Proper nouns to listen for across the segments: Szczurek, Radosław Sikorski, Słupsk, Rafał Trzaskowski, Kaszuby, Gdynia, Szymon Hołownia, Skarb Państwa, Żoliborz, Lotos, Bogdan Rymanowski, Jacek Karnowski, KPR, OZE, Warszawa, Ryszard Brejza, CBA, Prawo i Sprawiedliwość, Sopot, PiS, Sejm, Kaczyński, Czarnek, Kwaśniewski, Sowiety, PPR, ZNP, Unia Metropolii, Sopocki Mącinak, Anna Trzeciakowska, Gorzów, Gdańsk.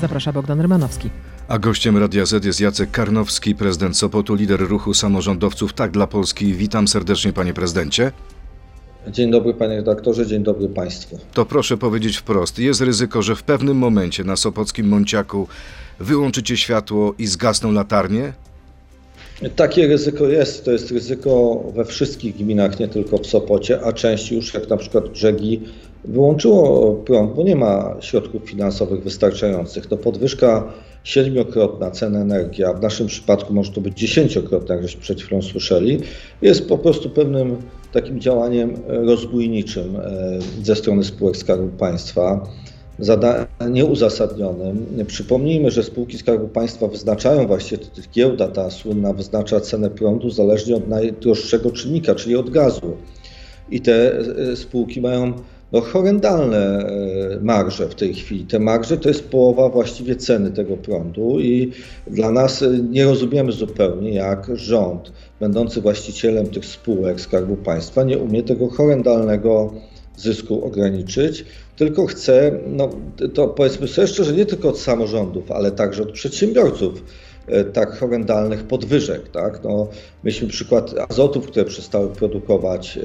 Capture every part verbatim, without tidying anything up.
Zaprasza Bogdan Rymanowski. A gościem Radia Z jest Jacek Karnowski, prezydent Sopotu, lider ruchu samorządowców Tak dla Polski. Witam serdecznie, panie prezydencie. Dzień dobry, panie redaktorze, dzień dobry państwu. To proszę powiedzieć wprost, jest ryzyko, że w pewnym momencie na sopockim Mąciaku wyłączycie światło i zgasną latarnie? Takie ryzyko jest. To jest ryzyko we wszystkich gminach, nie tylko w Sopocie, a część już, jak na przykład Brzegi, wyłączyło prąd, bo nie ma środków finansowych wystarczających. To podwyżka siedmiokrotna cen energii, a w naszym przypadku może to być dziesięciokrotna, jak żeśmy przed chwilą słyszeli, jest po prostu pewnym takim działaniem rozbójniczym ze strony spółek Skarbu Państwa, nieuzasadnionym. Przypomnijmy, że spółki Skarbu Państwa wyznaczają właśnie, giełda ta słynna wyznacza cenę prądu zależnie od najdroższego czynnika, czyli od gazu. I te spółki mają no, horrendalne marże w tej chwili. Te marże to jest połowa właściwie ceny tego prądu i dla nas nie rozumiemy zupełnie, jak rząd będący właścicielem tych spółek Skarbu Państwa nie umie tego horrendalnego zysku ograniczyć, tylko chce, no to powiedzmy sobie szczerze, nie tylko od samorządów, ale także od przedsiębiorców tak horrendalnych podwyżek, tak? No, mieliśmy przykład azotów, które przestały produkować,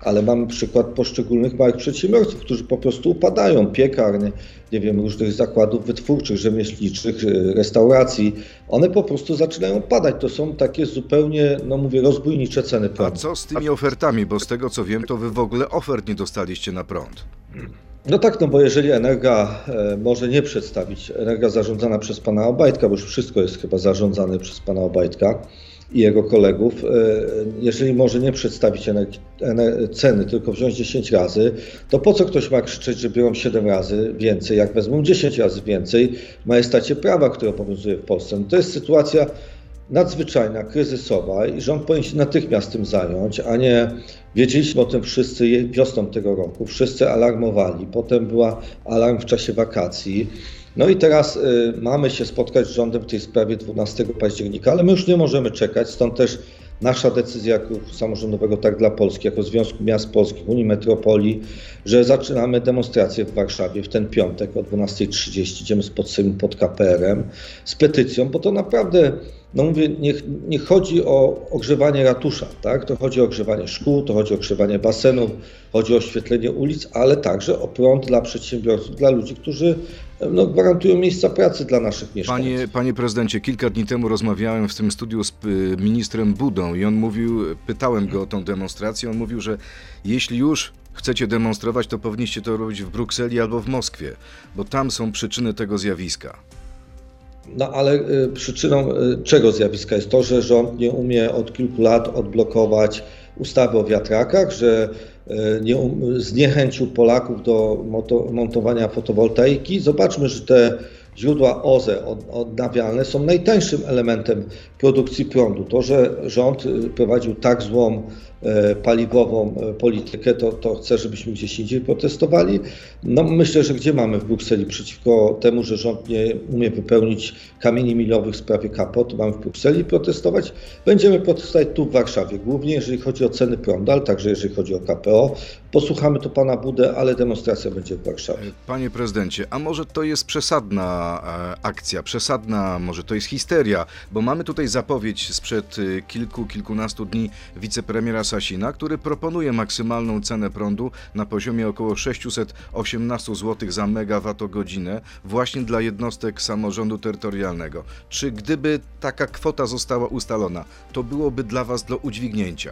ale mamy przykład poszczególnych małych przedsiębiorców, którzy po prostu upadają, piekarni, nie wiem, różnych zakładów wytwórczych, rzemieślniczych, restauracji. One po prostu zaczynają padać. To są takie zupełnie, no mówię, rozbójnicze ceny prądu. A co z tymi ofertami? Bo z tego co wiem, to wy w ogóle ofert nie dostaliście na prąd. No tak, no bo jeżeli Energa może nie przedstawić, Energa zarządzana przez pana Obajtka, bo już wszystko jest chyba zarządzane przez pana Obajtka i jego kolegów, jeżeli może nie przedstawić energi, ener, ceny, tylko wziąć dziesięć razy, to po co ktoś ma krzyczeć, że biorą siedem razy więcej, jak wezmą dziesięć razy więcej w majestacie prawa, które obowiązuje w Polsce. No to jest sytuacja nadzwyczajna, kryzysowa i rząd powinien się natychmiast tym zająć, a nie wiedzieliśmy o tym wszyscy wiosną tego roku, wszyscy alarmowali, potem była alarm w czasie wakacji. No i teraz y, mamy się spotkać z rządem w tej sprawie dwunastego października, ale my już nie możemy czekać, stąd też nasza decyzja jako samorządowego Tak dla Polski, jako Związku Miast Polskich, Unii Metropolii, że zaczynamy demonstrację w Warszawie w ten piątek o dwunasta trzydzieści, idziemy spod Sejmu pod K P R em z petycją, bo to naprawdę, no mówię, nie, nie chodzi o ogrzewanie ratusza, tak? To chodzi o ogrzewanie szkół, to chodzi o ogrzewanie basenów, chodzi o oświetlenie ulic, ale także o prąd dla przedsiębiorców, dla ludzi, którzy no, gwarantują miejsca pracy dla naszych mieszkańców. Panie, panie prezydencie, kilka dni temu rozmawiałem w tym studiu z ministrem Budą i on mówił, pytałem go o tą demonstrację, on mówił, że jeśli już chcecie demonstrować, to powinniście to robić w Brukseli albo w Moskwie, bo tam są przyczyny tego zjawiska. No ale przyczyną czego zjawiska jest to, że rząd nie umie od kilku lat odblokować ustawy o wiatrakach, że nie um, zniechęcił Polaków do moto- montowania fotowoltaiki. Zobaczmy, że te źródła O Z E odnawialne są najtańszym elementem produkcji prądu. To, że rząd prowadził tak złą e, paliwową politykę, to, to chce, żebyśmy gdzieś indziej protestowali. No myślę, że gdzie mamy w Brukseli przeciwko temu, że rząd nie umie wypełnić kamieni milowych w sprawie K P O, to mamy w Brukseli protestować. Będziemy protestować tu w Warszawie, głównie jeżeli chodzi o ceny prądu, ale także jeżeli chodzi o K P O. Posłuchamy to pana Budę, ale demonstracja będzie w Warszawie. Panie prezydencie, a może to jest przesadna akcja, przesadna, może to jest histeria, bo mamy tutaj zapowiedź sprzed kilku, kilkunastu dni wicepremiera Sasina, który proponuje maksymalną cenę prądu na poziomie około sześćset osiemnaście złotych za megawattogodzinę właśnie dla jednostek samorządu terytorialnego. Czy gdyby taka kwota została ustalona, to byłoby dla was do udźwignięcia?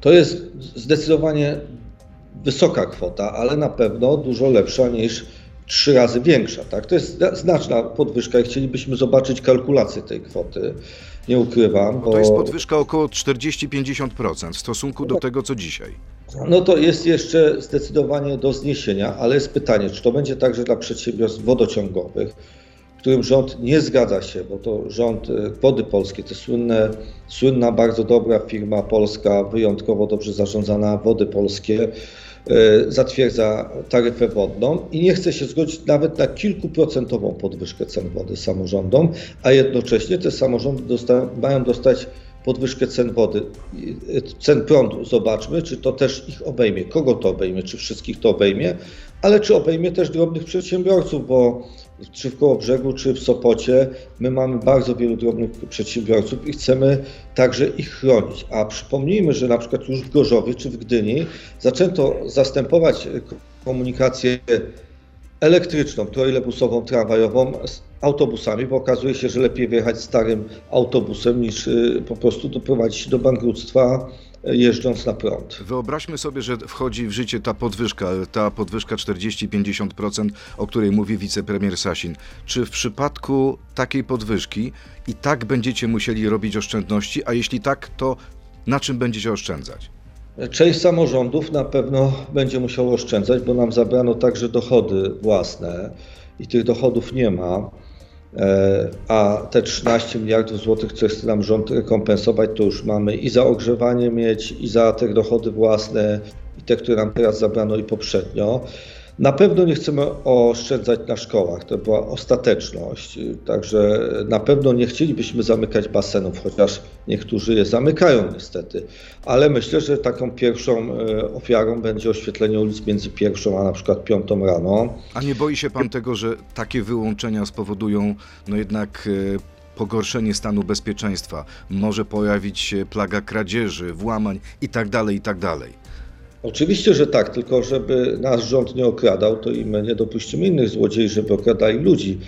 To jest zdecydowanie wysoka kwota, ale na pewno dużo lepsza niż trzy razy większa, tak? To jest znaczna podwyżka i chcielibyśmy zobaczyć kalkulację tej kwoty, nie ukrywam. Bo... To jest podwyżka około czterdzieści do pięćdziesięciu procent w stosunku do tego, co dzisiaj. No to jest jeszcze zdecydowanie do zniesienia, ale jest pytanie, czy to będzie także dla przedsiębiorstw wodociągowych, którym rząd nie zgadza się, bo to rząd Wody Polskie, to słynne, słynna, bardzo dobra firma polska, wyjątkowo dobrze zarządzana, Wody Polskie, zatwierdza taryfę wodną i nie chce się zgodzić nawet na kilkuprocentową podwyżkę cen wody samorządom, a jednocześnie te samorządy dostają, mają dostać podwyżkę cen wody, cen prądu. Zobaczmy, czy to też ich obejmie, kogo to obejmie, czy wszystkich to obejmie, ale czy obejmie też drobnych przedsiębiorców, bo czy w Kołobrzegu, czy w Sopocie, my mamy bardzo wielu drobnych przedsiębiorców i chcemy także ich chronić. A przypomnijmy, że na przykład już w Gorzowie czy w Gdyni zaczęto zastępować komunikację elektryczną, trolejbusową, tramwajową z autobusami, bo okazuje się, że lepiej wjechać starym autobusem niż po prostu doprowadzić się do bankructwa jeżdżąc na prąd. Wyobraźmy sobie, że wchodzi w życie ta podwyżka, ta podwyżka czterdzieści do pięćdziesięciu procent, o której mówi wicepremier Sasin. Czy w przypadku takiej podwyżki i tak będziecie musieli robić oszczędności, a jeśli tak, to na czym będziecie oszczędzać? Część samorządów na pewno będzie musiało oszczędzać, bo nam zabrano także dochody własne i tych dochodów nie ma. A te trzynaście miliardów złotych, co chce nam rząd rekompensować, to już mamy i za ogrzewanie mieć, i za te dochody własne, i te, które nam teraz zabrano i poprzednio. Na pewno nie chcemy oszczędzać na szkołach, to była ostateczność, także na pewno nie chcielibyśmy zamykać basenów, chociaż niektórzy je zamykają niestety, ale myślę, że taką pierwszą ofiarą będzie oświetlenie ulic między pierwszą a na przykład piątą rano. A nie boi się pan tego, że takie wyłączenia spowodują no jednak pogorszenie stanu bezpieczeństwa, może pojawić się plaga kradzieży, włamań i tak dalej, i tak dalej? Oczywiście, że tak, tylko żeby nas rząd nie okradał, to i my nie dopuścimy innych złodziei, żeby okradali ludzi.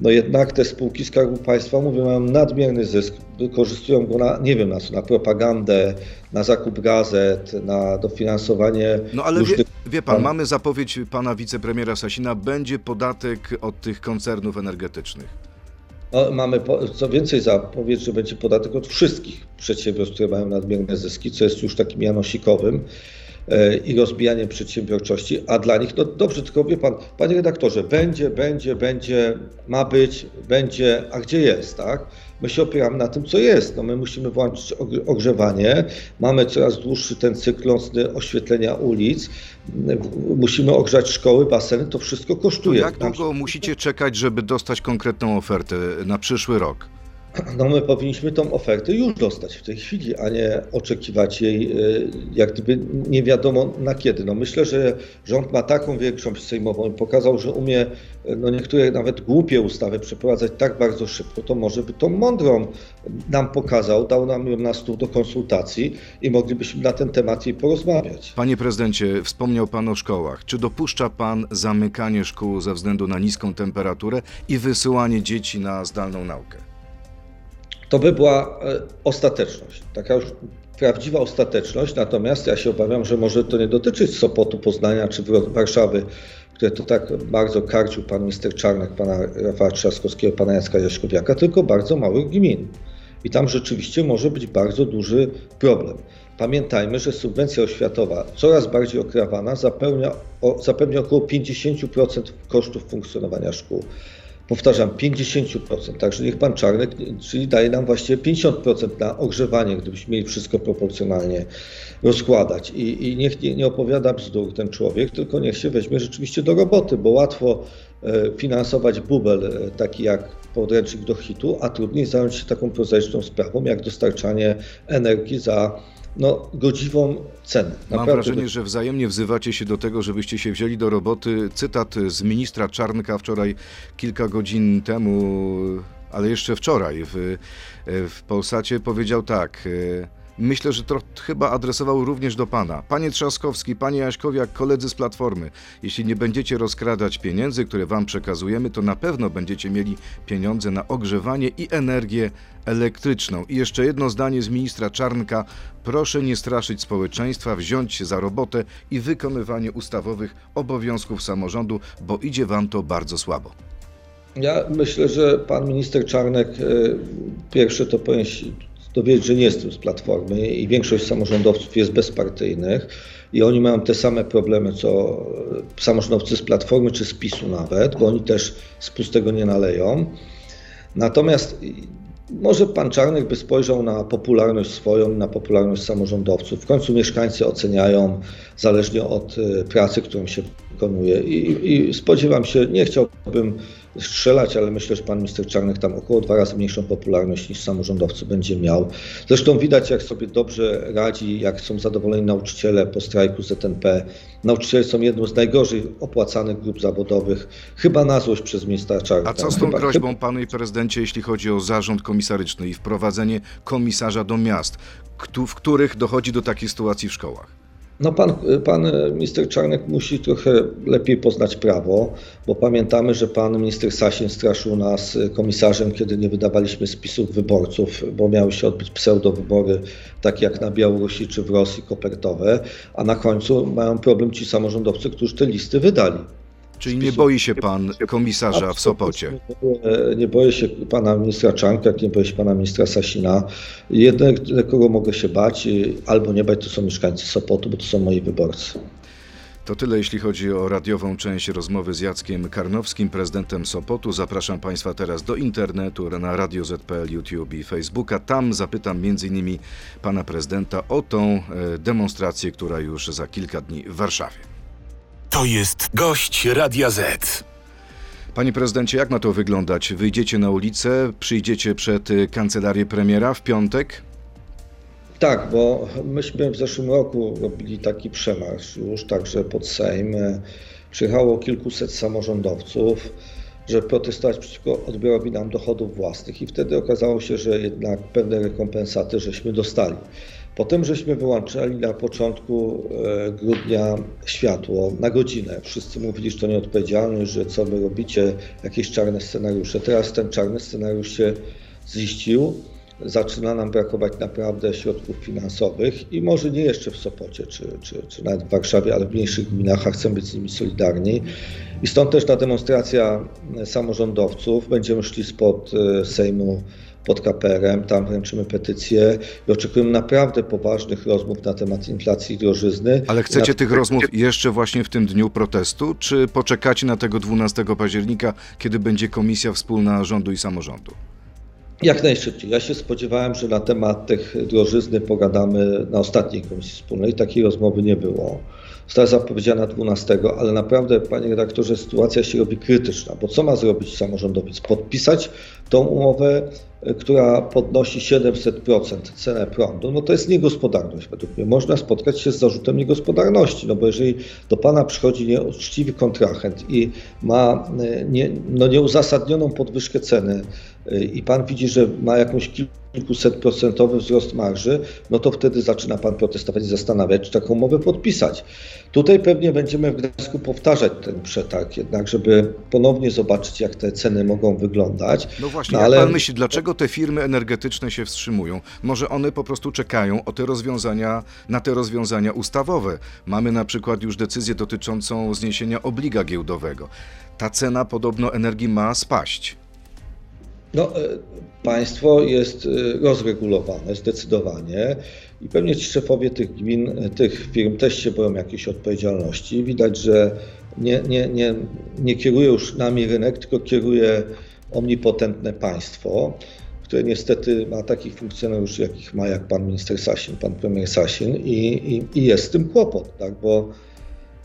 No jednak te spółki Skarbu Państwa, mówią, mają nadmierny zysk, wykorzystują go na, nie wiem na co, na propagandę, na zakup gazet, na dofinansowanie. No ale różnych... wie, wie pan, mamy zapowiedź pana wicepremiera Sasina, będzie podatek od tych koncernów energetycznych. No, mamy po, co więcej zapowiedź, że będzie podatek od wszystkich przedsiębiorstw, które mają nadmierne zyski, co jest już takim janosikowym i rozbijaniem przedsiębiorczości, a dla nich, no dobrze, tylko wie pan, panie redaktorze, będzie, będzie, będzie, ma być, będzie, a gdzie jest, tak? My się opieramy na tym, co jest. No my musimy włączyć ogrzewanie, mamy coraz dłuższy ten cykl oświetlenia ulic, musimy ogrzać szkoły, baseny, to wszystko kosztuje. To jak długo musicie czekać, żeby dostać konkretną ofertę na przyszły rok? No my powinniśmy tą ofertę już dostać w tej chwili, a nie oczekiwać jej jak gdyby nie wiadomo na kiedy. No myślę, że rząd ma taką większość sejmową i pokazał, że umie no niektóre nawet głupie ustawy przeprowadzać tak bardzo szybko, to może by tą mądrą nam pokazał, dał nam ją na stół do konsultacji i moglibyśmy na ten temat jej porozmawiać. Panie prezydencie, wspomniał pan o szkołach. Czy dopuszcza pan zamykanie szkół ze względu na niską temperaturę i wysyłanie dzieci na zdalną naukę? To by była ostateczność, taka już prawdziwa ostateczność, natomiast ja się obawiam, że może to nie dotyczyć Sopotu, Poznania czy Warszawy, które to tak bardzo karcił pan minister Czarnek, pana Rafała Trzaskowskiego, pana Jacka Jaśkowiaka, tylko bardzo małych gmin. I tam rzeczywiście może być bardzo duży problem. Pamiętajmy, że subwencja oświatowa, coraz bardziej okrawana, zapełnia, o, zapewnia około pięćdziesiąt procent kosztów funkcjonowania szkół. Powtarzam, pięćdziesiąt procent, także niech pan Czarnek, czyli daje nam właściwie pięćdziesiąt procent na ogrzewanie, gdybyśmy mieli wszystko proporcjonalnie rozkładać. I, i niech nie, nie opowiada bzdur ten człowiek, tylko niech się weźmie rzeczywiście do roboty, bo łatwo e, finansować bubel e, taki jak podręcznik do hitu, a trudniej zająć się taką prozaiczną sprawą jak dostarczanie energii za no, godziwą cenę. Naprawdę. Mam wrażenie, że wzajemnie wzywacie się do tego, żebyście się wzięli do roboty. Cytat z ministra Czarnka wczoraj, kilka godzin temu, ale jeszcze wczoraj w, w Polsacie powiedział tak. Myślę, że to chyba adresował również do pana. Panie Trzaskowski, panie Jaśkowiak, koledzy z Platformy, jeśli nie będziecie rozkradać pieniędzy, które wam przekazujemy, to na pewno będziecie mieli pieniądze na ogrzewanie i energię elektryczną. I jeszcze jedno zdanie z ministra Czarnka. Proszę nie straszyć społeczeństwa, wziąć się za robotę i wykonywanie ustawowych obowiązków samorządu, bo idzie wam to bardzo słabo. Ja myślę, że pan minister Czarnek yy, pierwszy to powinien dowiedzieć, że nie jestem z Platformy i większość samorządowców jest bezpartyjnych i oni mają te same problemy, co samorządowcy z Platformy czy z PiSu nawet, bo oni też z pustego nie naleją. Natomiast może pan Czarnek by spojrzał na popularność swoją, na popularność samorządowców. W końcu mieszkańcy oceniają zależnie od pracy, którą się wykonuje i, i spodziewam się, nie chciałbym strzelać, ale myślę, że pan minister Czarnek tam około dwa razy mniejszą popularność niż samorządowcy będzie miał. Zresztą widać, jak sobie dobrze radzi, jak są zadowoleni nauczyciele po strajku Z N P. Nauczyciele są jedną z najgorzej opłacanych grup zawodowych, chyba na złość przez ministra Czarnka. A co z tą chyba... groźbą, panie prezydencie, jeśli chodzi o zarząd komisaryczny i wprowadzenie komisarza do miast, w których dochodzi do takiej sytuacji w szkołach? No pan, pan minister Czarnek musi trochę lepiej poznać prawo, bo pamiętamy, że pan minister Sasin straszył nas komisarzem, kiedy nie wydawaliśmy spisów wyborców, bo miały się odbyć pseudowybory, takie jak na Białorusi czy w Rosji, kopertowe, a na końcu mają problem ci samorządowcy, którzy te listy wydali. Czyli nie boi się pan komisarza w Sopocie? Nie, nie boję się pana ministra Czarnka, nie boję się pana ministra Sasina. Jednego, kogo mogę się bać albo nie bać, to są mieszkańcy Sopotu, bo to są moi wyborcy. To tyle, jeśli chodzi o radiową część rozmowy z Jackiem Karnowskim, prezydentem Sopotu. Zapraszam państwa teraz do internetu, na Radio Z P L, YouTube i Facebooka. Tam zapytam między innymi pana prezydenta o tą demonstrację, która już za kilka dni w Warszawie. To jest gość Radia Z. Panie prezydencie, jak ma to wyglądać? Wyjdziecie na ulicę, przyjdziecie przed kancelarię premiera w piątek? Tak, bo myśmy w zeszłym roku robili taki przemarsz już, także pod Sejm. Przyjechało kilkuset samorządowców, żeby protestować przeciwko odbiorowi nam dochodów własnych i wtedy okazało się, że jednak pewne rekompensaty żeśmy dostali. Potem żeśmy wyłączali na początku grudnia światło na godzinę. Wszyscy mówili, że to nieodpowiedzialne, że co wy robicie, jakieś czarne scenariusze. Teraz ten czarny scenariusz się ziścił. Zaczyna nam brakować naprawdę środków finansowych i może nie jeszcze w Sopocie czy, czy, czy nawet w Warszawie, ale w mniejszych gminach, a chcemy być z nimi solidarni. I stąd też ta demonstracja samorządowców. Będziemy szli spod Sejmu pod K P R em, tam wręczymy petycję i oczekujemy naprawdę poważnych rozmów na temat inflacji i drożyzny. Ale chcecie na... tych rozmów jeszcze właśnie w tym dniu protestu, czy poczekacie na tego dwunastego października, kiedy będzie komisja wspólna rządu i samorządu? Jak najszybciej. Ja się spodziewałem, że na temat tych drożyzny pogadamy na ostatniej komisji wspólnej. Takiej rozmowy nie było. Została zapowiedziana dwunastego, ale naprawdę, panie redaktorze, sytuacja się robi krytyczna, bo co ma zrobić samorządowiec? Podpisać tą umowę, która podnosi siedemset procent cenę prądu, no to jest niegospodarność według mnie. Można spotkać się z zarzutem niegospodarności, no bo jeżeli do pana przychodzi nieuczciwy kontrahent i ma nie, no nieuzasadnioną podwyżkę ceny i pan widzi, że ma jakąś kilkusetprocentowy wzrost marży, no to wtedy zaczyna pan protestować i zastanawiać, czy taką umowę podpisać. Tutaj pewnie będziemy w Gdańsku powtarzać ten przetarg jednak, żeby ponownie zobaczyć, jak te ceny mogą wyglądać. No właśnie, no, ale... jak pan myśli, dlaczego te firmy energetyczne się wstrzymują? Może one po prostu czekają o te rozwiązania, na te rozwiązania ustawowe. Mamy na przykład już decyzję dotyczącą zniesienia obliga giełdowego. Ta cena podobno energii ma spaść. No, państwo jest rozregulowane zdecydowanie i pewnie ci szefowie tych gmin, tych firm też się boją jakiejś odpowiedzialności. Widać, że nie, nie, nie, nie kieruje już nami rynek, tylko kieruje omnipotentne państwo, które niestety ma takich funkcjonariuszy, jakich ma jak pan minister Sasin, pan premier Sasin i, i, i jest z tym kłopot, tak, bo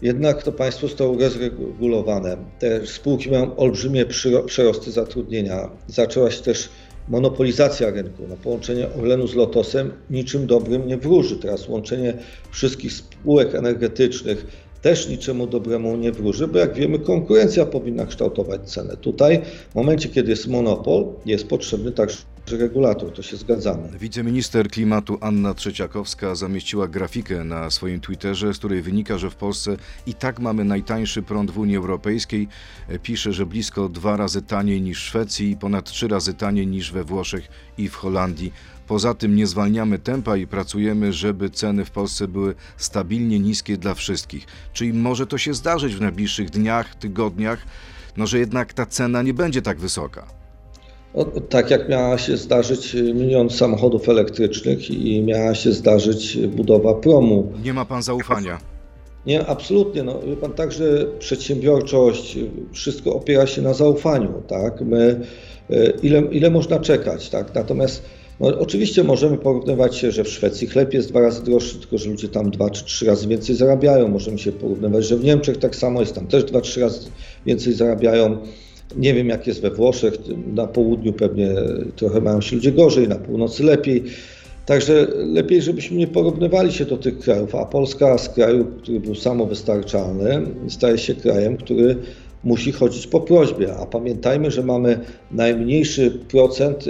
jednak to państwo zostało rozregulowane. Te spółki mają olbrzymie przerosty zatrudnienia. Zaczęła się też monopolizacja rynku. No, połączenie Orlenu z Lotosem niczym dobrym nie wróży. Teraz łączenie wszystkich spółek energetycznych też niczemu dobremu nie wróży, bo jak wiemy, konkurencja powinna kształtować cenę. Tutaj w momencie, kiedy jest monopol, jest potrzebny także regulator, to się zgadzamy. Wiceminister klimatu Anna Trzeciakowska zamieściła grafikę na swoim Twitterze, z której wynika, że w Polsce i tak mamy najtańszy prąd w Unii Europejskiej. Pisze, że blisko dwa razy taniej niż w Szwecji i ponad trzy razy taniej niż we Włoszech i w Holandii. Poza tym nie zwalniamy tempa i pracujemy, żeby ceny w Polsce były stabilnie niskie dla wszystkich. Czyli może to się zdarzyć w najbliższych dniach, tygodniach, no że jednak ta cena nie będzie tak wysoka. O, tak jak miała się zdarzyć milion samochodów elektrycznych i miała się zdarzyć budowa promu. Nie ma pan zaufania. Nie, absolutnie. No, wie pan, także przedsiębiorczość, wszystko opiera się na zaufaniu, tak? My, ile, ile można czekać, tak? Natomiast no, oczywiście możemy porównywać się, że w Szwecji chleb jest dwa razy droższy, tylko że ludzie tam dwa czy trzy razy więcej zarabiają. Możemy się porównywać, że w Niemczech tak samo jest, tam też dwa, trzy razy więcej zarabiają. Nie wiem, jak jest we Włoszech, na południu pewnie trochę mają się ludzie gorzej, na północy lepiej. Także lepiej, żebyśmy nie porównywali się do tych krajów, a Polska z kraju, który był samowystarczalny, staje się krajem, który musi chodzić po prośbie, a pamiętajmy, że mamy najmniejszy procent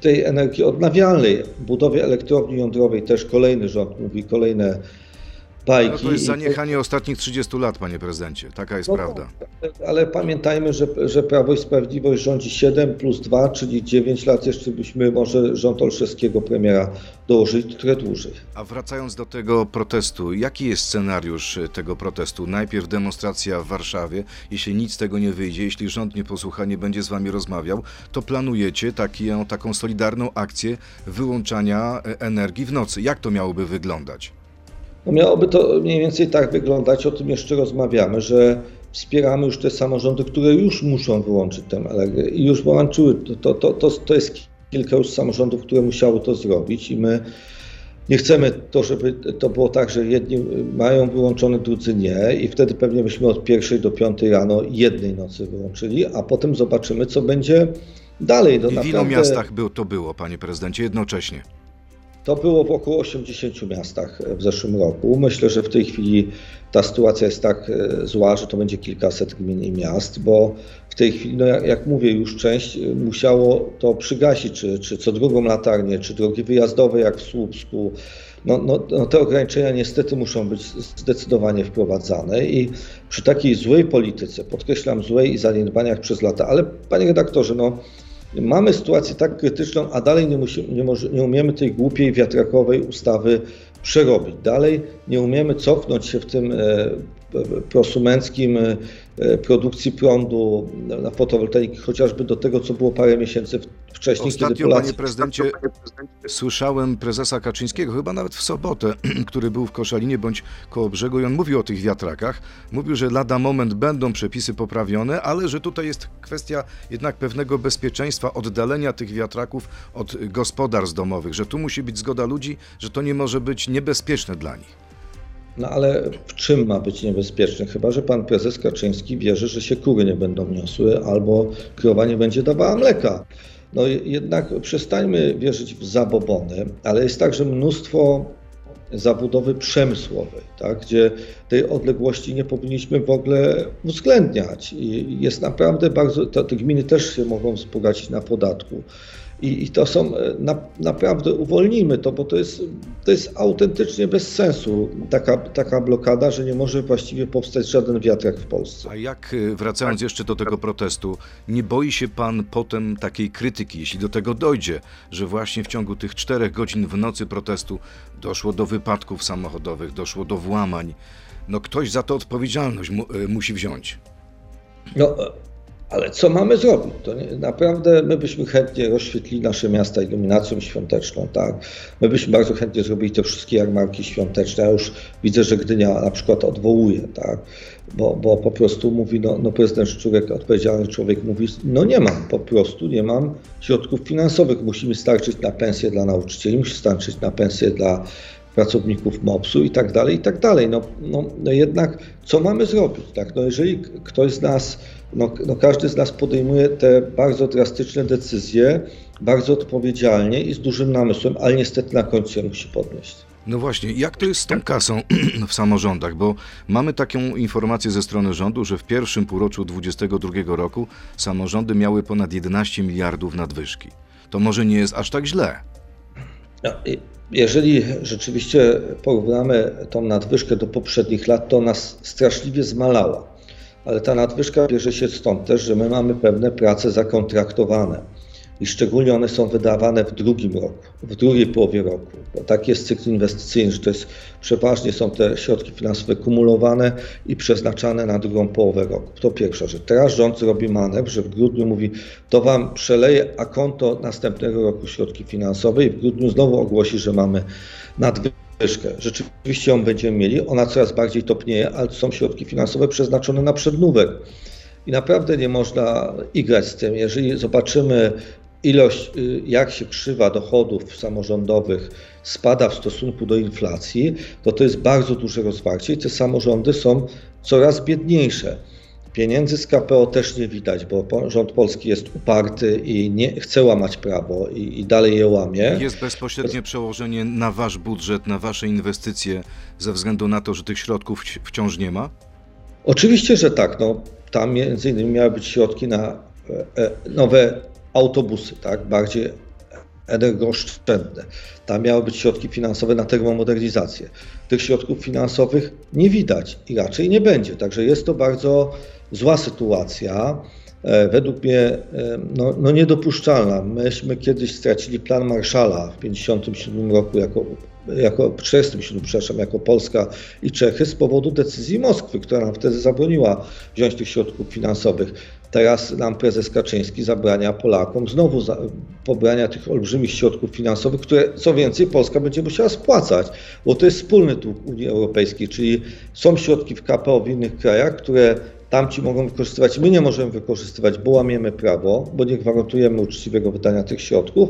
tej energii odnawialnej. W budowie elektrowni jądrowej też kolejny rząd mówi, kolejne bajki. No to jest zaniechanie ostatnich trzydziestu lat, panie prezydencie, taka jest no prawda. Tak, ale pamiętajmy, że, że Prawo i Sprawiedliwość rządzi siedem plus dwa, czyli dziewięć lat jeszcze byśmy może rząd Olszewskiego premiera dołożyli, trochę dłużej. A wracając do tego protestu, jaki jest scenariusz tego protestu? Najpierw demonstracja w Warszawie, jeśli nic z tego nie wyjdzie, jeśli rząd nie posłucha, nie będzie z wami rozmawiał, to planujecie taki, taką solidarną akcję wyłączania energii w nocy. Jak to miałoby wyglądać? No miałoby to mniej więcej tak wyglądać, o tym jeszcze rozmawiamy, że wspieramy już te samorządy, które już muszą wyłączyć tę energię i już wyłączyły. To, to, to, to jest kilka już samorządów, które musiały to zrobić i my nie chcemy to, żeby to było tak, że jedni mają wyłączone, drudzy nie i wtedy pewnie byśmy od pierwszej do piątej rano jednej nocy wyłączyli, a potem zobaczymy, co będzie dalej. No, I w naprawdę... ilu miastach był, to było, panie prezydencie, jednocześnie? To było w około osiemdziesięciu miastach w zeszłym roku. Myślę, że w tej chwili ta sytuacja jest tak zła, że to będzie kilkaset gmin i miast, bo w tej chwili, no jak, jak mówię, już część musiało to przygasić, czy, czy co drugą latarnię, czy drogi wyjazdowe jak w Słupsku. No, no, no te ograniczenia niestety muszą być zdecydowanie wprowadzane i przy takiej złej polityce, podkreślam złej i zaniedbaniach przez lata, ale panie redaktorze, no mamy sytuację tak krytyczną, a dalej nie, musimy, nie, może, nie umiemy tej głupiej wiatrakowej ustawy przerobić. Dalej nie umiemy cofnąć się w tym e, prosumenckim e, produkcji prądu na fotowoltaiki, chociażby do tego, co było parę miesięcy wcześniej. Ostatnio, kiedy Polacy... panie prezydencie, słyszałem prezesa Kaczyńskiego, chyba nawet w sobotę, który był w Koszalinie bądź Kołobrzegu i on mówił o tych wiatrakach. Mówił, że lada moment będą przepisy poprawione, ale że tutaj jest kwestia jednak pewnego bezpieczeństwa, oddalenia tych wiatraków od gospodarstw domowych, że tu musi być zgoda ludzi, że to nie może być niebezpieczne dla nich. No ale w czym ma być niebezpieczne? Chyba że pan prezes Kaczyński wierzy, że się kury nie będą niosły albo krowa nie będzie dawała mleka. No jednak przestańmy wierzyć w zabobony, ale jest także mnóstwo zabudowy przemysłowej, tak, gdzie tej odległości nie powinniśmy w ogóle uwzględniać. I jest naprawdę bardzo, to, te gminy też się mogą wzbogacić na podatku. I, i to są, na, naprawdę uwolnijmy to, bo to jest, to jest autentycznie bez sensu taka, taka blokada, że nie może właściwie powstać żaden wiatrak w Polsce. A jak, wracając jeszcze do tego protestu, nie boi się pan potem takiej krytyki, jeśli do tego dojdzie, że właśnie w ciągu tych czterech godzin w nocy protestu doszło do wypadków samochodowych, doszło do włamań. No ktoś za to odpowiedzialność mu, musi wziąć. No... Ale co mamy zrobić? To nie, naprawdę my byśmy chętnie rozświetlili nasze miasta iluminacją świąteczną, tak? My byśmy bardzo chętnie zrobili te wszystkie jarmarki świąteczne. Ja już widzę, że Gdynia na przykład odwołuje, tak? Bo, bo po prostu mówi, no, no prezydent Szczurek, odpowiedzialny człowiek mówi, no nie mam, po prostu nie mam środków finansowych. Musimy starczyć na pensje dla nauczycieli, musimy starczyć na pensje dla pracowników MOPS-u i tak dalej, i tak dalej. No, no, no jednak co mamy zrobić, tak? No jeżeli ktoś z nas No, no każdy z nas podejmuje te bardzo drastyczne decyzje, bardzo odpowiedzialnie i z dużym namysłem, ale niestety na końcu się musi podnieść. No właśnie, jak to jest z tą kasą w samorządach? Bo mamy taką informację ze strony rządu, że w pierwszym półroczu dwudziestego drugiego roku samorządy miały ponad jedenaście miliardów nadwyżki. To może nie jest aż tak źle. No, jeżeli rzeczywiście porównamy tą nadwyżkę do poprzednich lat, to ona straszliwie zmalała. Ale ta nadwyżka bierze się stąd też, że my mamy pewne prace zakontraktowane i szczególnie one są wydawane w drugim roku, w drugiej połowie roku, bo tak jest cykl inwestycyjny, że to jest, przeważnie są te środki finansowe kumulowane i przeznaczane na drugą połowę roku. To pierwsza rzecz. Teraz rząd zrobi manewr, że w grudniu mówi, to wam przeleje a konto następnego roku środki finansowe i w grudniu znowu ogłosi, że mamy nadwyżkę. Rzeczywiście ją będziemy mieli, ona coraz bardziej topnieje, ale to są środki finansowe przeznaczone na przednówek. I naprawdę nie można igrać z tym. Jeżeli zobaczymy ilość, jak się krzywa dochodów samorządowych spada w stosunku do inflacji, to to jest bardzo duże rozwarcie i te samorządy są coraz biedniejsze. Pieniędzy z K P O też nie widać, bo rząd polski jest uparty i nie chce łamać prawo i, i dalej je łamie. Jest bezpośrednie przełożenie na wasz budżet, na wasze inwestycje ze względu na to, że tych środków wciąż nie ma? Oczywiście, że tak. No, tam między innymi miały być środki na nowe autobusy, tak, bardziej energooszczędne. Tam miały być środki finansowe na termomodernizację. Tych środków finansowych nie widać i raczej nie będzie. Także jest to bardzo zła sytuacja. Według mnie no, no niedopuszczalna. Myśmy kiedyś stracili plan Marszala w pięćdziesiątym siódmym roku, jako, jako czterdziestym siódmym, przepraszam, jako Polska i Czechy z powodu decyzji Moskwy, która nam wtedy zabroniła wziąć tych środków finansowych. Teraz nam prezes Kaczyński zabrania Polakom znowu za, pobrania tych olbrzymich środków finansowych, które co więcej Polska będzie musiała spłacać, bo to jest wspólny dług Unii Europejskiej, czyli są środki w K P O w innych krajach, które tamci mogą wykorzystywać, my nie możemy wykorzystywać, bo łamiemy prawo, bo nie gwarantujemy uczciwego wydania tych środków,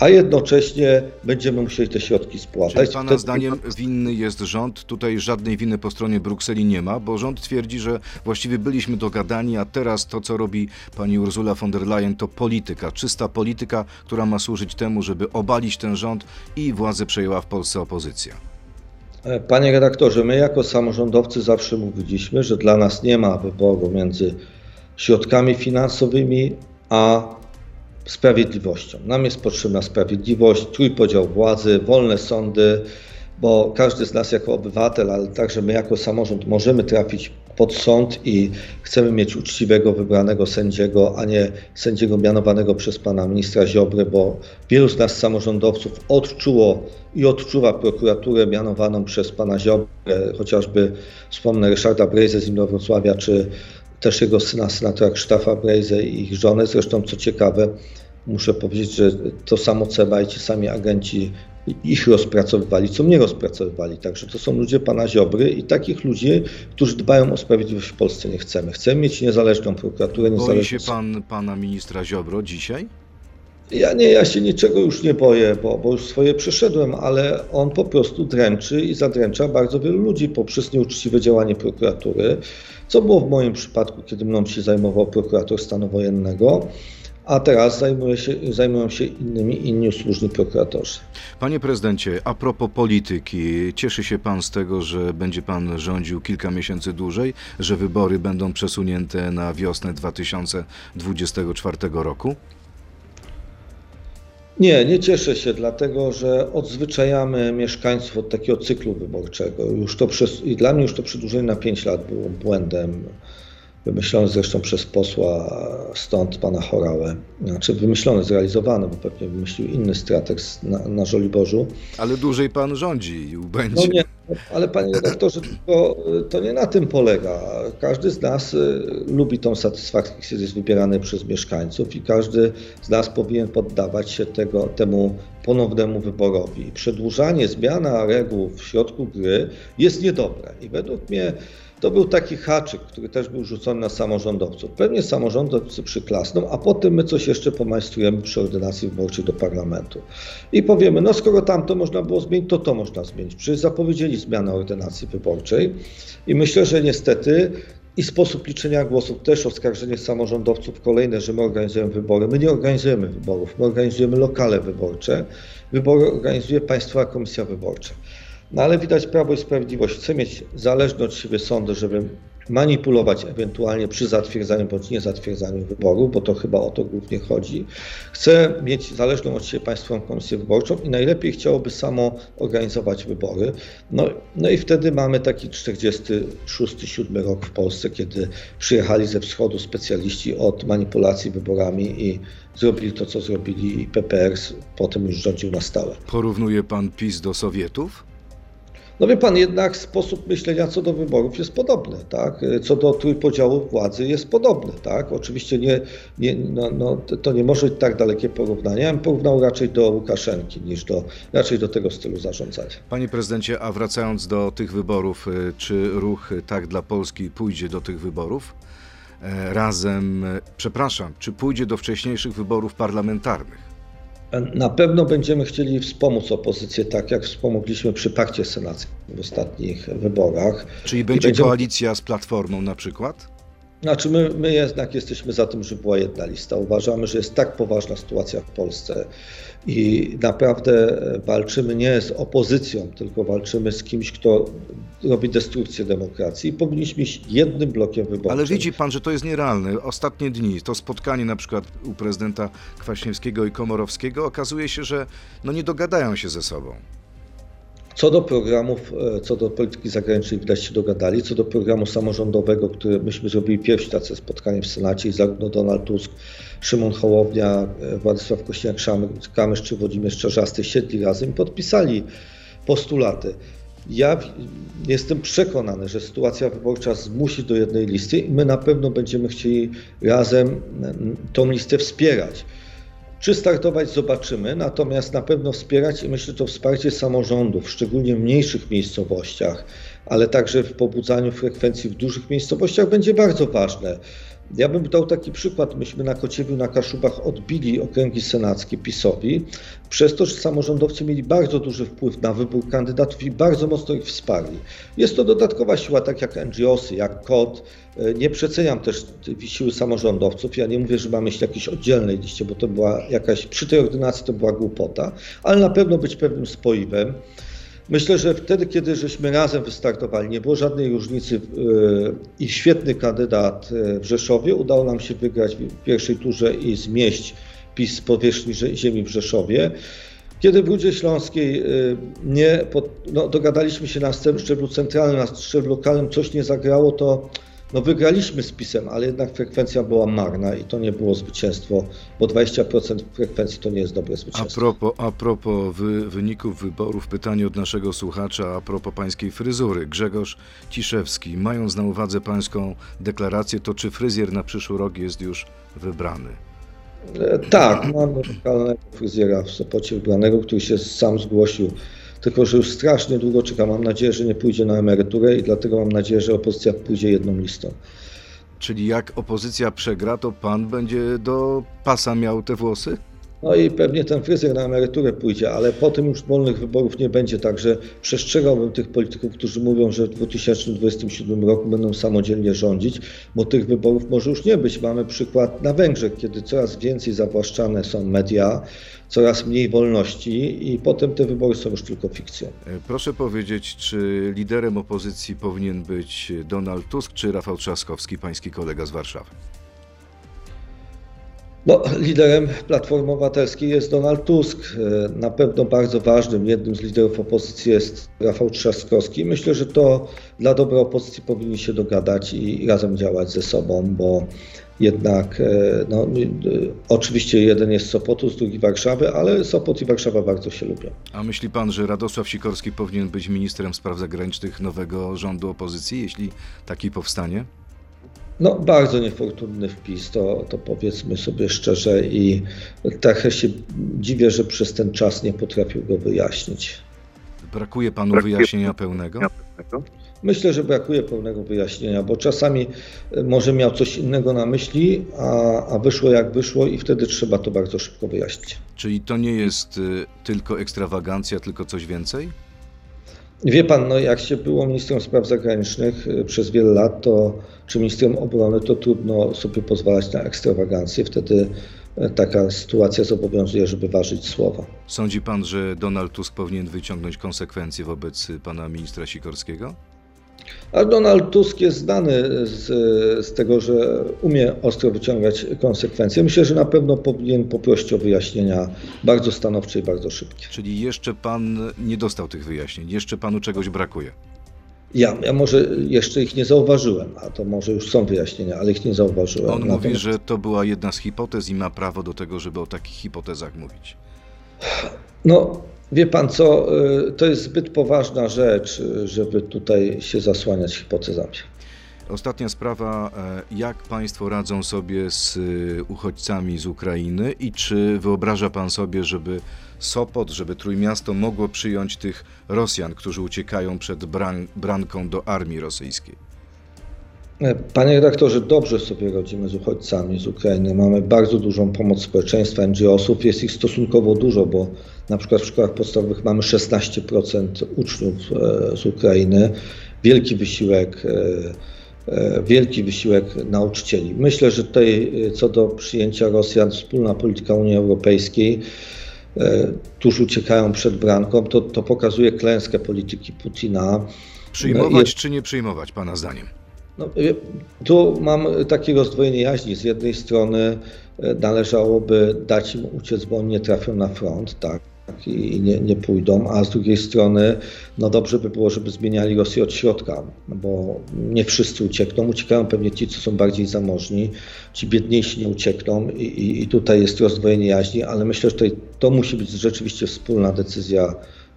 a jednocześnie będziemy musieli te środki spłacać. Czyli pana Wtedy... zdaniem winny jest rząd? Tutaj żadnej winy po stronie Brukseli nie ma, bo rząd twierdzi, że właściwie byliśmy dogadani, a teraz to, co robi pani Ursula von der Leyen, to polityka, czysta polityka, która ma służyć temu, żeby obalić ten rząd i władzę przejęła w Polsce opozycja. Panie redaktorze, my jako samorządowcy zawsze mówiliśmy, że dla nas nie ma wyboru między środkami finansowymi a sprawiedliwością. Nam jest potrzebna sprawiedliwość, trójpodział władzy, wolne sądy, bo każdy z nas jako obywatel, ale także my jako samorząd możemy trafić pod sąd i chcemy mieć uczciwego, wybranego sędziego, a nie sędziego mianowanego przez pana ministra Ziobry, bo wielu z nas samorządowców odczuło i odczuwa prokuraturę mianowaną przez pana Ziobrę, chociażby wspomnę Ryszarda Brejzę z Inowrocławia, czy też jego syna, senatora Krzysztofa Brejzę i ich żonę. Zresztą, co ciekawe, muszę powiedzieć, że to samo C B A i ci sami agenci ich rozpracowywali, co mnie rozpracowywali. Także to są ludzie pana Ziobry i takich ludzi, którzy dbają o sprawiedliwość w Polsce, nie chcemy. Chcemy mieć niezależną prokuraturę. Niezależną... Boi się pan pana ministra Ziobro dzisiaj? Ja nie, ja się niczego już nie boję, bo, bo już swoje przeszedłem, ale on po prostu dręczy i zadręcza bardzo wielu ludzi poprzez nieuczciwe działanie prokuratury, co było w moim przypadku, kiedy mną się zajmował prokurator stanu wojennego. A teraz zajmują się, zajmują się innymi, inni służni prokuratorzy. Panie prezydencie, a propos polityki, cieszy się pan z tego, że będzie pan rządził kilka miesięcy dłużej, że wybory będą przesunięte na wiosnę dwa tysiące dwudziestego czwartego roku? Nie, nie cieszę się, dlatego że odzwyczajamy mieszkańców od takiego cyklu wyborczego. Już to przez, i dla mnie już to przedłużenie na pięć lat było błędem. Wymyślony zresztą przez posła stąd, pana Horałę. Znaczy wymyślony, zrealizowany, bo pewnie wymyślił inny strateg na, na Żoliborzu. Ale dłużej pan rządzi i będzie. No nie, ale panie redaktorze, to, to nie na tym polega. Każdy z nas lubi tą satysfakcję, kiedy jest wybierany przez mieszkańców i każdy z nas powinien poddawać się tego, temu ponownemu wyborowi. Przedłużanie, zmiana reguł w środku gry jest niedobre i według mnie to był taki haczyk, który też był rzucony na samorządowców. Pewnie samorządowcy przyklasną, a potem my coś jeszcze pomajstrujemy przy ordynacji wyborczej do parlamentu. I powiemy, no skoro tamto można było zmienić, to to można zmienić. Przecież zapowiedzieli zmianę ordynacji wyborczej i myślę, że niestety i sposób liczenia głosów, też oskarżenie samorządowców kolejne, że my organizujemy wybory. My nie organizujemy wyborów, my organizujemy lokale wyborcze. Wybory organizuje Państwowa Komisja Wyborcza. No ale widać Prawo i Sprawiedliwość chce mieć zależne od siebie sądy, żeby manipulować ewentualnie przy zatwierdzaniu bądź niezatwierdzaniu wyborów, bo to chyba o to głównie chodzi. Chce mieć zależną od siebie Państwową Komisję Wyborczą i najlepiej chciałoby samo organizować wybory. No, no i wtedy mamy taki czterdziesty szósty siódmy rok w Polsce, kiedy przyjechali ze wschodu specjaliści od manipulacji wyborami i zrobili to, co zrobili i P P R potem już rządził na stałe. Porównuje pan PiS do Sowietów? No wie pan, jednak sposób myślenia co do wyborów jest podobny, tak? Co do trójpodziału władzy jest podobny, tak? Oczywiście nie, nie, no, no, to nie może być tak dalekie porównanie. Ja bym porównał raczej do Łukaszenki niż do, raczej do tego stylu zarządzania. Panie prezydencie, a wracając do tych wyborów, czy ruch Tak dla Polski pójdzie do tych wyborów? Razem, przepraszam, czy pójdzie do wcześniejszych wyborów parlamentarnych? Na pewno będziemy chcieli wspomóc opozycję, tak jak wspomogliśmy przy pakcie senackim w ostatnich wyborach. Czyli będzie będziemy... koalicja z Platformą na przykład? Znaczy my, my jednak jesteśmy za tym, żeby była jedna lista. Uważamy, że jest tak poważna sytuacja w Polsce i naprawdę walczymy nie z opozycją, tylko walczymy z kimś, kto robi destrukcję demokracji i powinniśmy iść jednym blokiem wyborczym. Ale widzi pan, że to jest nierealne. Ostatnie dni, to spotkanie na przykład u prezydenta Kwaśniewskiego i Komorowskiego, okazuje się, że no nie dogadają się ze sobą. Co do programów, co do polityki zagranicznej widać się dogadali, co do programu samorządowego, który myśmy zrobili pierwsze takie spotkanie w Senacie i zarówno Donald Tusk, Szymon Hołownia, Władysław Kośniak-Kamysz czy Włodzimierz Czarzasty siedli razem i podpisali postulaty. Ja jestem przekonany, że sytuacja wyborcza zmusi do jednej listy i my na pewno będziemy chcieli razem tą listę wspierać. Czy startować zobaczymy, natomiast na pewno wspierać i myślę, że to wsparcie samorządów, szczególnie w mniejszych miejscowościach, ale także w pobudzaniu frekwencji w dużych miejscowościach będzie bardzo ważne. Ja bym dał taki przykład. Myśmy na Kociewiu, na Kaszubach odbili okręgi senackie PiS-owi, przez to, że samorządowcy mieli bardzo duży wpływ na wybór kandydatów i bardzo mocno ich wsparli. Jest to dodatkowa siła, tak jak en dżi osy, jak K O D. Nie przeceniam też siły samorządowców. Ja nie mówię, że mamy iść w jakiejś oddzielnej liście, bo to była jakaś, przy tej ordynacji to była głupota, ale na pewno być pewnym spoiwem. Myślę, że wtedy, kiedy żeśmy razem wystartowali, nie było żadnej różnicy i świetny kandydat w Rzeszowie. Udało nam się wygrać w pierwszej turze i zmieść PiS z powierzchni ziemi w Rzeszowie. Kiedy w Rudzie Śląskiej nie, no, dogadaliśmy się na szczeblu centralnym, na szczeblu lokalnym, coś nie zagrało, to no, wygraliśmy z PiS-em, ale jednak frekwencja była marna i to nie było zwycięstwo, bo dwadzieścia procent frekwencji to nie jest dobre zwycięstwo. A propos, a propos wy, wyników wyborów, pytanie od naszego słuchacza a propos pańskiej fryzury. Grzegorz Ciszewski, mając na uwadze pańską deklarację, to czy fryzjer na przyszły rok jest już wybrany? E, tak, mamy lokalnego fryzjera w Sopocie wybranego, który się sam zgłosił. Tylko że już strasznie długo czekam. Mam nadzieję, że nie pójdzie na emeryturę i dlatego mam nadzieję, że opozycja pójdzie jedną listą. Czyli jak opozycja przegra, to pan będzie do pasa miał te włosy? No i pewnie ten fryzjer na emeryturę pójdzie, ale po tym już wolnych wyborów nie będzie. Także przestrzegałbym tych polityków, którzy mówią, że w dwa tysiące dwudziestym siódmym roku będą samodzielnie rządzić, bo tych wyborów może już nie być. Mamy przykład na Węgrzech, kiedy coraz więcej zawłaszczane są media, coraz mniej wolności i potem te wybory są już tylko fikcją. Proszę powiedzieć, czy liderem opozycji powinien być Donald Tusk czy Rafał Trzaskowski, pański kolega z Warszawy? No, liderem Platformy Obywatelskiej jest Donald Tusk. Na pewno bardzo ważnym, jednym z liderów opozycji jest Rafał Trzaskowski. Myślę, że to dla dobra opozycji powinni się dogadać i razem działać ze sobą, bo jednak no, oczywiście jeden jest z Sopotu, z drugi Warszawy, ale Sopot i Warszawa bardzo się lubią. A myśli pan, że Radosław Sikorski powinien być ministrem spraw zagranicznych nowego rządu opozycji, jeśli taki powstanie? No, bardzo niefortunny wpis, to, to powiedzmy sobie szczerze i trochę się dziwię, że przez ten czas nie potrafił go wyjaśnić. Brakuje panu brakuje wyjaśnienia pełnego? Myślę, że brakuje pełnego wyjaśnienia, bo czasami może miał coś innego na myśli, a, a wyszło jak wyszło i wtedy trzeba to bardzo szybko wyjaśnić. Czyli to nie jest tylko ekstrawagancja, tylko coś więcej? Wie pan, no jak się było ministrem spraw zagranicznych przez wiele lat, to czy ministrem obrony, to trudno sobie pozwalać na ekstrawagancję. Wtedy taka sytuacja zobowiązuje, żeby ważyć słowa. Sądzi pan, że Donald Tusk powinien wyciągnąć konsekwencje wobec pana ministra Sikorskiego? A Donald Tusk jest znany z, z tego, że umie ostro wyciągać konsekwencje. Myślę, że na pewno powinien poprosić o wyjaśnienia bardzo stanowcze i bardzo szybkie. Czyli jeszcze pan nie dostał tych wyjaśnień, jeszcze panu czegoś brakuje? Ja, ja może jeszcze ich nie zauważyłem, a to może już są wyjaśnienia, ale ich nie zauważyłem. On Natomiast... mówi, że to była jedna z hipotez i ma prawo do tego, żeby o takich hipotezach mówić. No... Wie pan co, to jest zbyt poważna rzecz, żeby tutaj się zasłaniać hipotezami. Ostatnia sprawa, jak państwo radzą sobie z uchodźcami z Ukrainy i czy wyobraża pan sobie, żeby Sopot, żeby Trójmiasto mogło przyjąć tych Rosjan, którzy uciekają przed bran- branką do armii rosyjskiej? Panie redaktorze, dobrze sobie rodzimy z uchodźcami z Ukrainy. Mamy bardzo dużą pomoc społeczeństwa, en dżi osów. Jest ich stosunkowo dużo, bo na przykład w szkołach podstawowych mamy szesnaście procent uczniów z Ukrainy. Wielki wysiłek wielki wysiłek nauczycieli. Myślę, że tutaj co do przyjęcia Rosjan wspólna polityka Unii Europejskiej, tuż uciekają przed bramką, to, to pokazuje klęskę polityki Putina. Przyjmować Je... czy nie przyjmować, pana zdaniem? No, tu mam takie rozdwojenie jaźni. Z jednej strony należałoby dać im uciec, bo oni nie trafią na front, tak, i nie, nie pójdą, a z drugiej strony no dobrze by było, żeby zmieniali Rosję od środka, bo nie wszyscy uciekną, uciekają pewnie ci, co są bardziej zamożni, ci biedniejsi nie uciekną i, i, i tutaj jest rozdwojenie jaźni, ale myślę, że tutaj to musi być rzeczywiście wspólna decyzja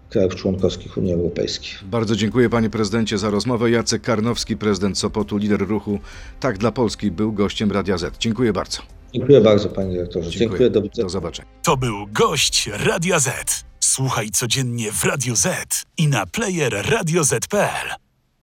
krajów członkowskich Unii Europejskiej. Bardzo dziękuję, panie prezydencie, za rozmowę. Jacek Karnowski, prezydent Sopotu, lider ruchu Tak dla Polski, był gościem Radia Z. Dziękuję bardzo. Dziękuję bardzo, panie dyrektorze. Dziękuję. Dziękuję. Do, do zobaczenia. To był gość Radia Z. Słuchaj codziennie w Radio Z i na player radio zet kropka pe el.